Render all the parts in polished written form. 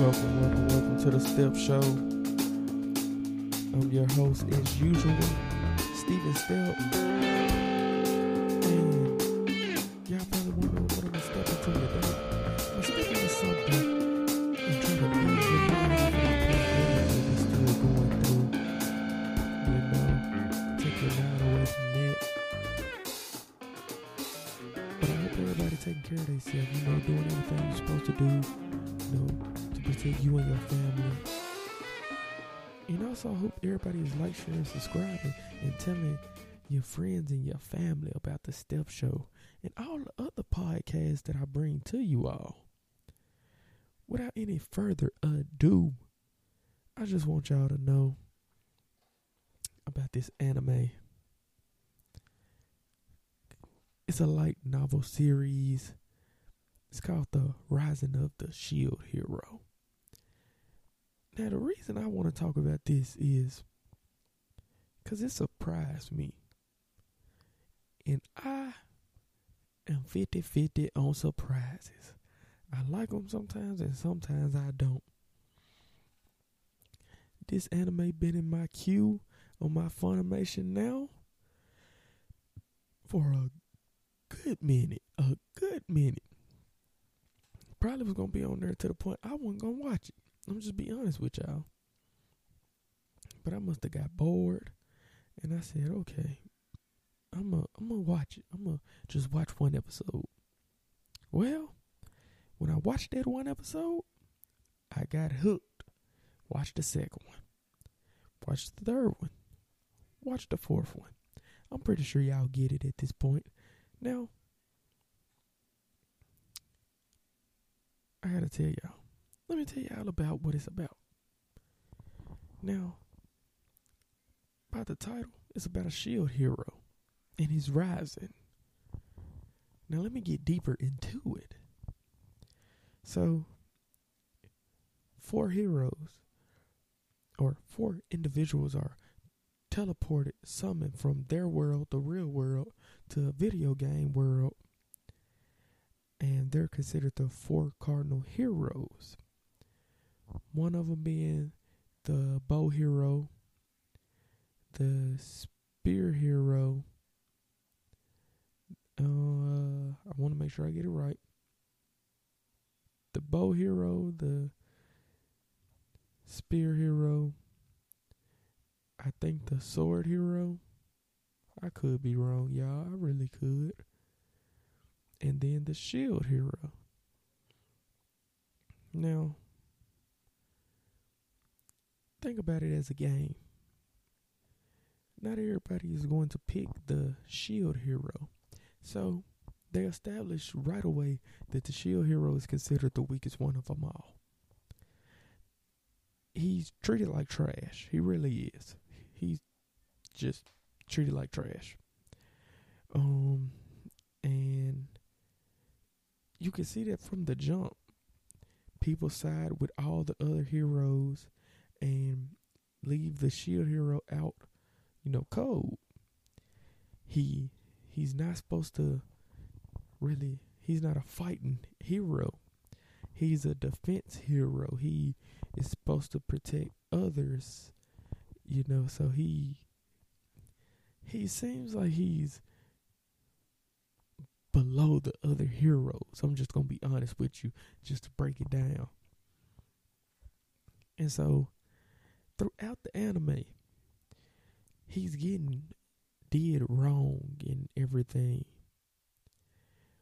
Welcome to the Step Show. I'm your host as usual, Steven Step. And y'all probably wondering what I'm gonna step into today. I'm stepping into something and trying to lose your mind if it's still going through. You know, take your mind away from that. But I hope everybody taking care of themselves, you know, doing everything you're supposed to do, you know, protect you and your family. And also I hope everybody is like, sharing, subscribing, and telling your friends and your family about the Step Show and all the other podcasts that I bring to you all. Without any further ado, I just want y'all to know about this anime. It's a light novel series. It's called The Rising of the Shield Hero. Now, the reason I want to talk about this is because it surprised me. And I am 50-50 on surprises. I like them sometimes and sometimes I don't. This anime been in my queue on my Funimation now for a good minute. Probably was going to be on there to the point I wasn't going to watch it. I'm just be honest with y'all. But I must have got bored. And I said, okay, I'm gonna watch it. I'm going to just watch one episode. Well, when I watched that one episode, I got hooked. Watched the second one. Watched the third one. Watched the fourth one. I'm pretty sure y'all get it at this point. Now, I got to tell y'all. Let me tell y'all about what it's about. Now, by the title, it's about a shield hero and his rising. Now, let me get deeper into it. So, four individuals are teleported, summoned from their world, the real world, to a video game world. And they're considered the four cardinal heroes. One of them being the bow hero, the spear hero. I want to make sure I get it right. The bow hero, the spear hero. I think the sword hero. I could be wrong, y'all. I really could. And then the shield hero. Now, think about it as a game. Not everybody is going to pick the shield hero. So, they established right away that the shield hero is considered the weakest one of them all. He's treated like trash. He really is. He's just treated like trash. And you can see that from the jump. People side with all the other heroes and leave the shield hero out, you know, cold. He's not supposed to really, he's not a fighting hero. He's a defense hero. He is supposed to protect others, you know, so he seems like he's below the other heroes. I'm just going to be honest with you, just to break it down. And so, throughout the anime, he's getting did wrong in everything.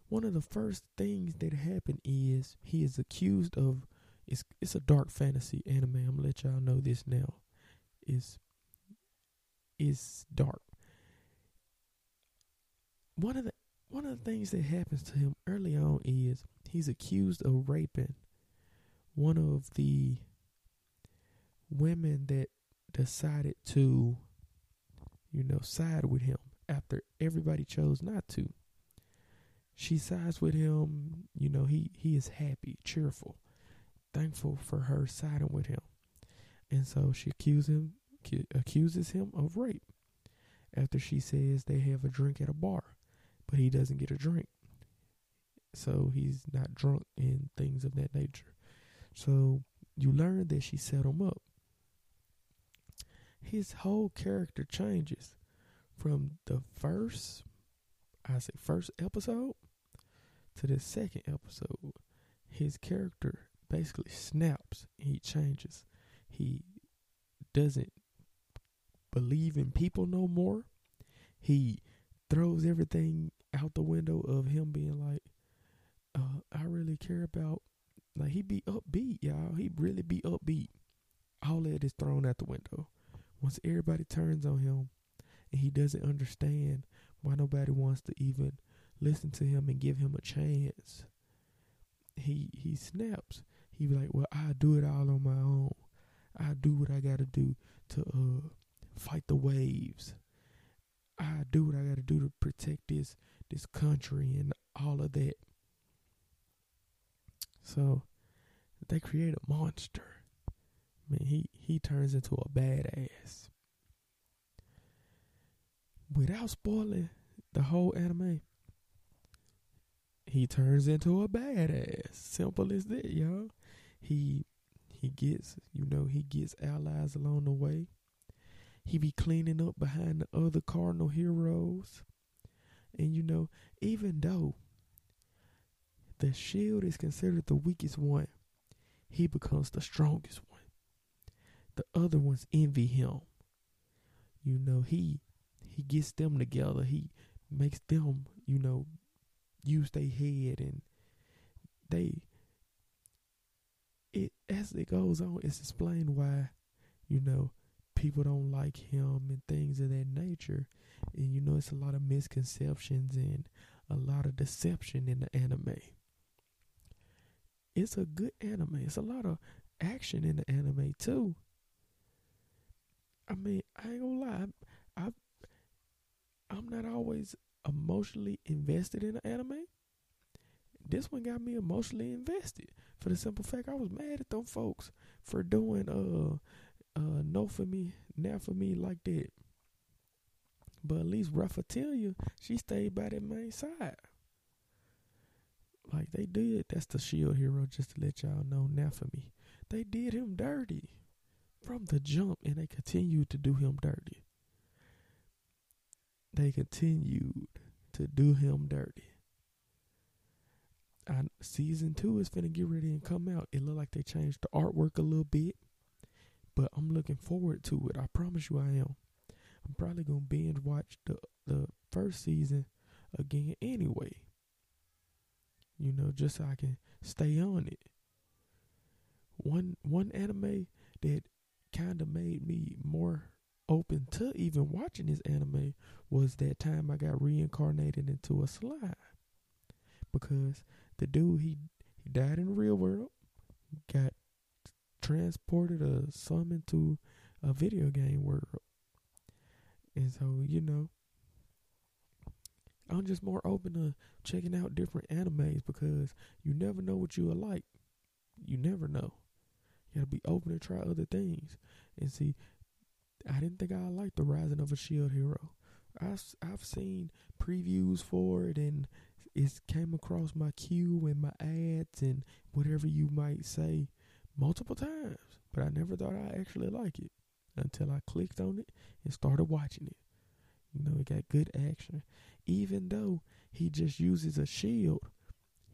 One of the first things that happened is he is accused of, it's a dark fantasy anime. I'm going to let y'all know this now. It's dark. One of the things that happens to him early on is he's accused of raping one of the women that decided to, you know, side with him after everybody chose not to. She sides with him, you know, he is happy, cheerful, thankful for her siding with him. And so she accuses him of rape after she says they have a drink at a bar, but he doesn't get a drink. So he's not drunk and things of that nature. So you learn that she set him up. His whole character changes from the first episode to the second episode. His character basically snaps. He changes. He doesn't believe in people no more. He throws everything out the window of him being like, I really care about, like, he be upbeat, y'all. He really be upbeat. All that is thrown out the window. Once everybody turns on him and he doesn't understand why nobody wants to even listen to him and give him a chance, he snaps. He be like, well, I do it all on my own. I do what I gotta do to fight the waves. I do what I gotta do to protect this country and all of that. So they create a monster. Man, he turns into a badass. Without spoiling the whole anime, he turns into a badass. Simple as that, y'all. He gets, he gets allies along the way. He be cleaning up behind the other cardinal heroes. And, even though the shield is considered the weakest one, he becomes the strongest one. The other ones envy him. He gets them together. He makes them, use their head, and as it goes on, it's explained why, people don't like him and things of that nature. And, it's a lot of misconceptions and a lot of deception in the anime. It's a good anime. It's a lot of action in the anime, too. I mean, I ain't gonna lie. I'm not always emotionally invested in the anime. This one got me emotionally invested for the simple fact I was mad at them folks for doing no for me, not for me like that. But at least Raphatelia, she stayed by that main side. Like they did, that's the shield hero, just to let y'all know, not for me. They did him dirty from the jump, and they continued to do him dirty. Season 2 is finna get ready and come out. It look like they changed the artwork a little bit, but I'm looking forward to it. I promise you I am. I'm probably gonna binge watch the first season again anyway. Just so I can stay on it. One anime that kind of made me more open to even watching this anime was that time I got reincarnated into a slime. Because the dude, he died in the real world, got transported or summoned to a video game world. And so, I'm just more open to checking out different animes because you never know what you will like. You never know. You gotta be open to try other things. And see, I didn't think I liked The Rising of a Shield Hero. I've seen previews for it, and it came across my queue and my ads and whatever you might say multiple times. But I never thought I actually liked it until I clicked on it and started watching it. It got good action. Even though he just uses a shield,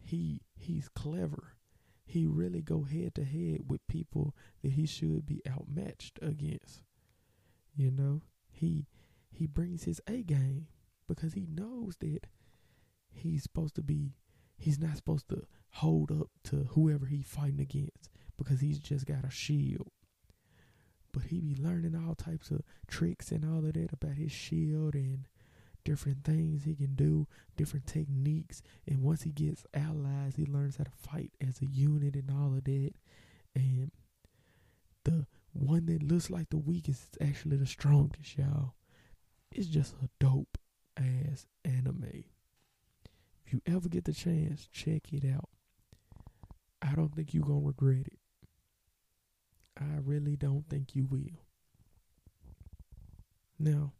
he's clever. He really go head to head with people that he should be outmatched against. He brings his A game because he knows that he's not supposed to hold up to whoever he's fighting against because he's just got a shield. But he be learning all types of tricks and all of that about his shield and different things he can do, different techniques. And once he gets allies, he learns how to fight as a unit and all of that. And the one that looks like the weakest is actually the strongest, y'all. It's just a dope-ass anime. If you ever get the chance, check it out. I don't think you're going to regret it. I really don't think you will. Now,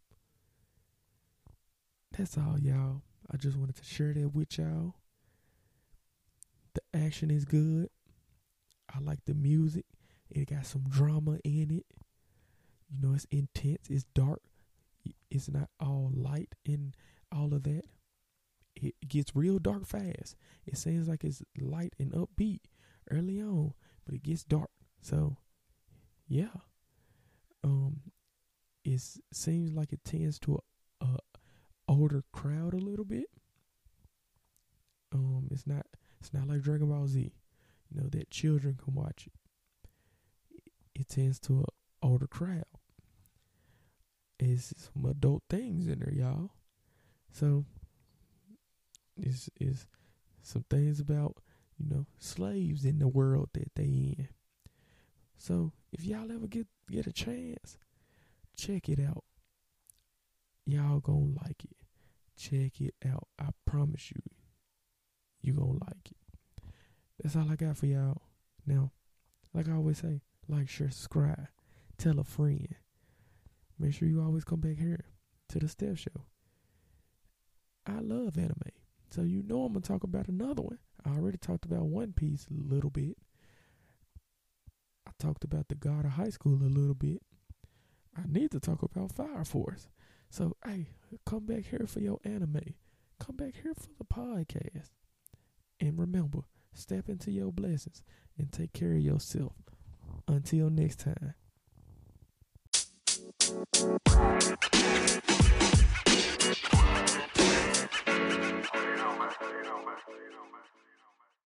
that's all, y'all. I just wanted to share that with y'all. The action is good. I like the music. It got some drama in it. You know, it's intense. It's dark. It's not all light and all of that. It gets real dark fast. It seems like it's light and upbeat early on, but it gets dark. So, yeah. It seems like it tends to an older crowd a little bit. It's not like Dragon Ball Z, you know, that children can watch it. It tends to an older crowd. It's some adult things in there, y'all. So, it's some things about, you know, slaves in the world that they in. So, if y'all ever get a chance, check it out. Y'all gonna like it. Check it out. I promise you, you gonna like it. That's all I got for y'all. Now, like I always say, like, share, subscribe. Tell a friend. Make sure you always come back here to the Steph Show. I love anime. So you know I'm going to talk about another one. I already talked about One Piece a little bit. I talked about the God of High School a little bit. I need to talk about Fire Force. So, hey, come back here for your anime. Come back here for the podcast. And remember, step into your blessings and take care of yourself. Until next time.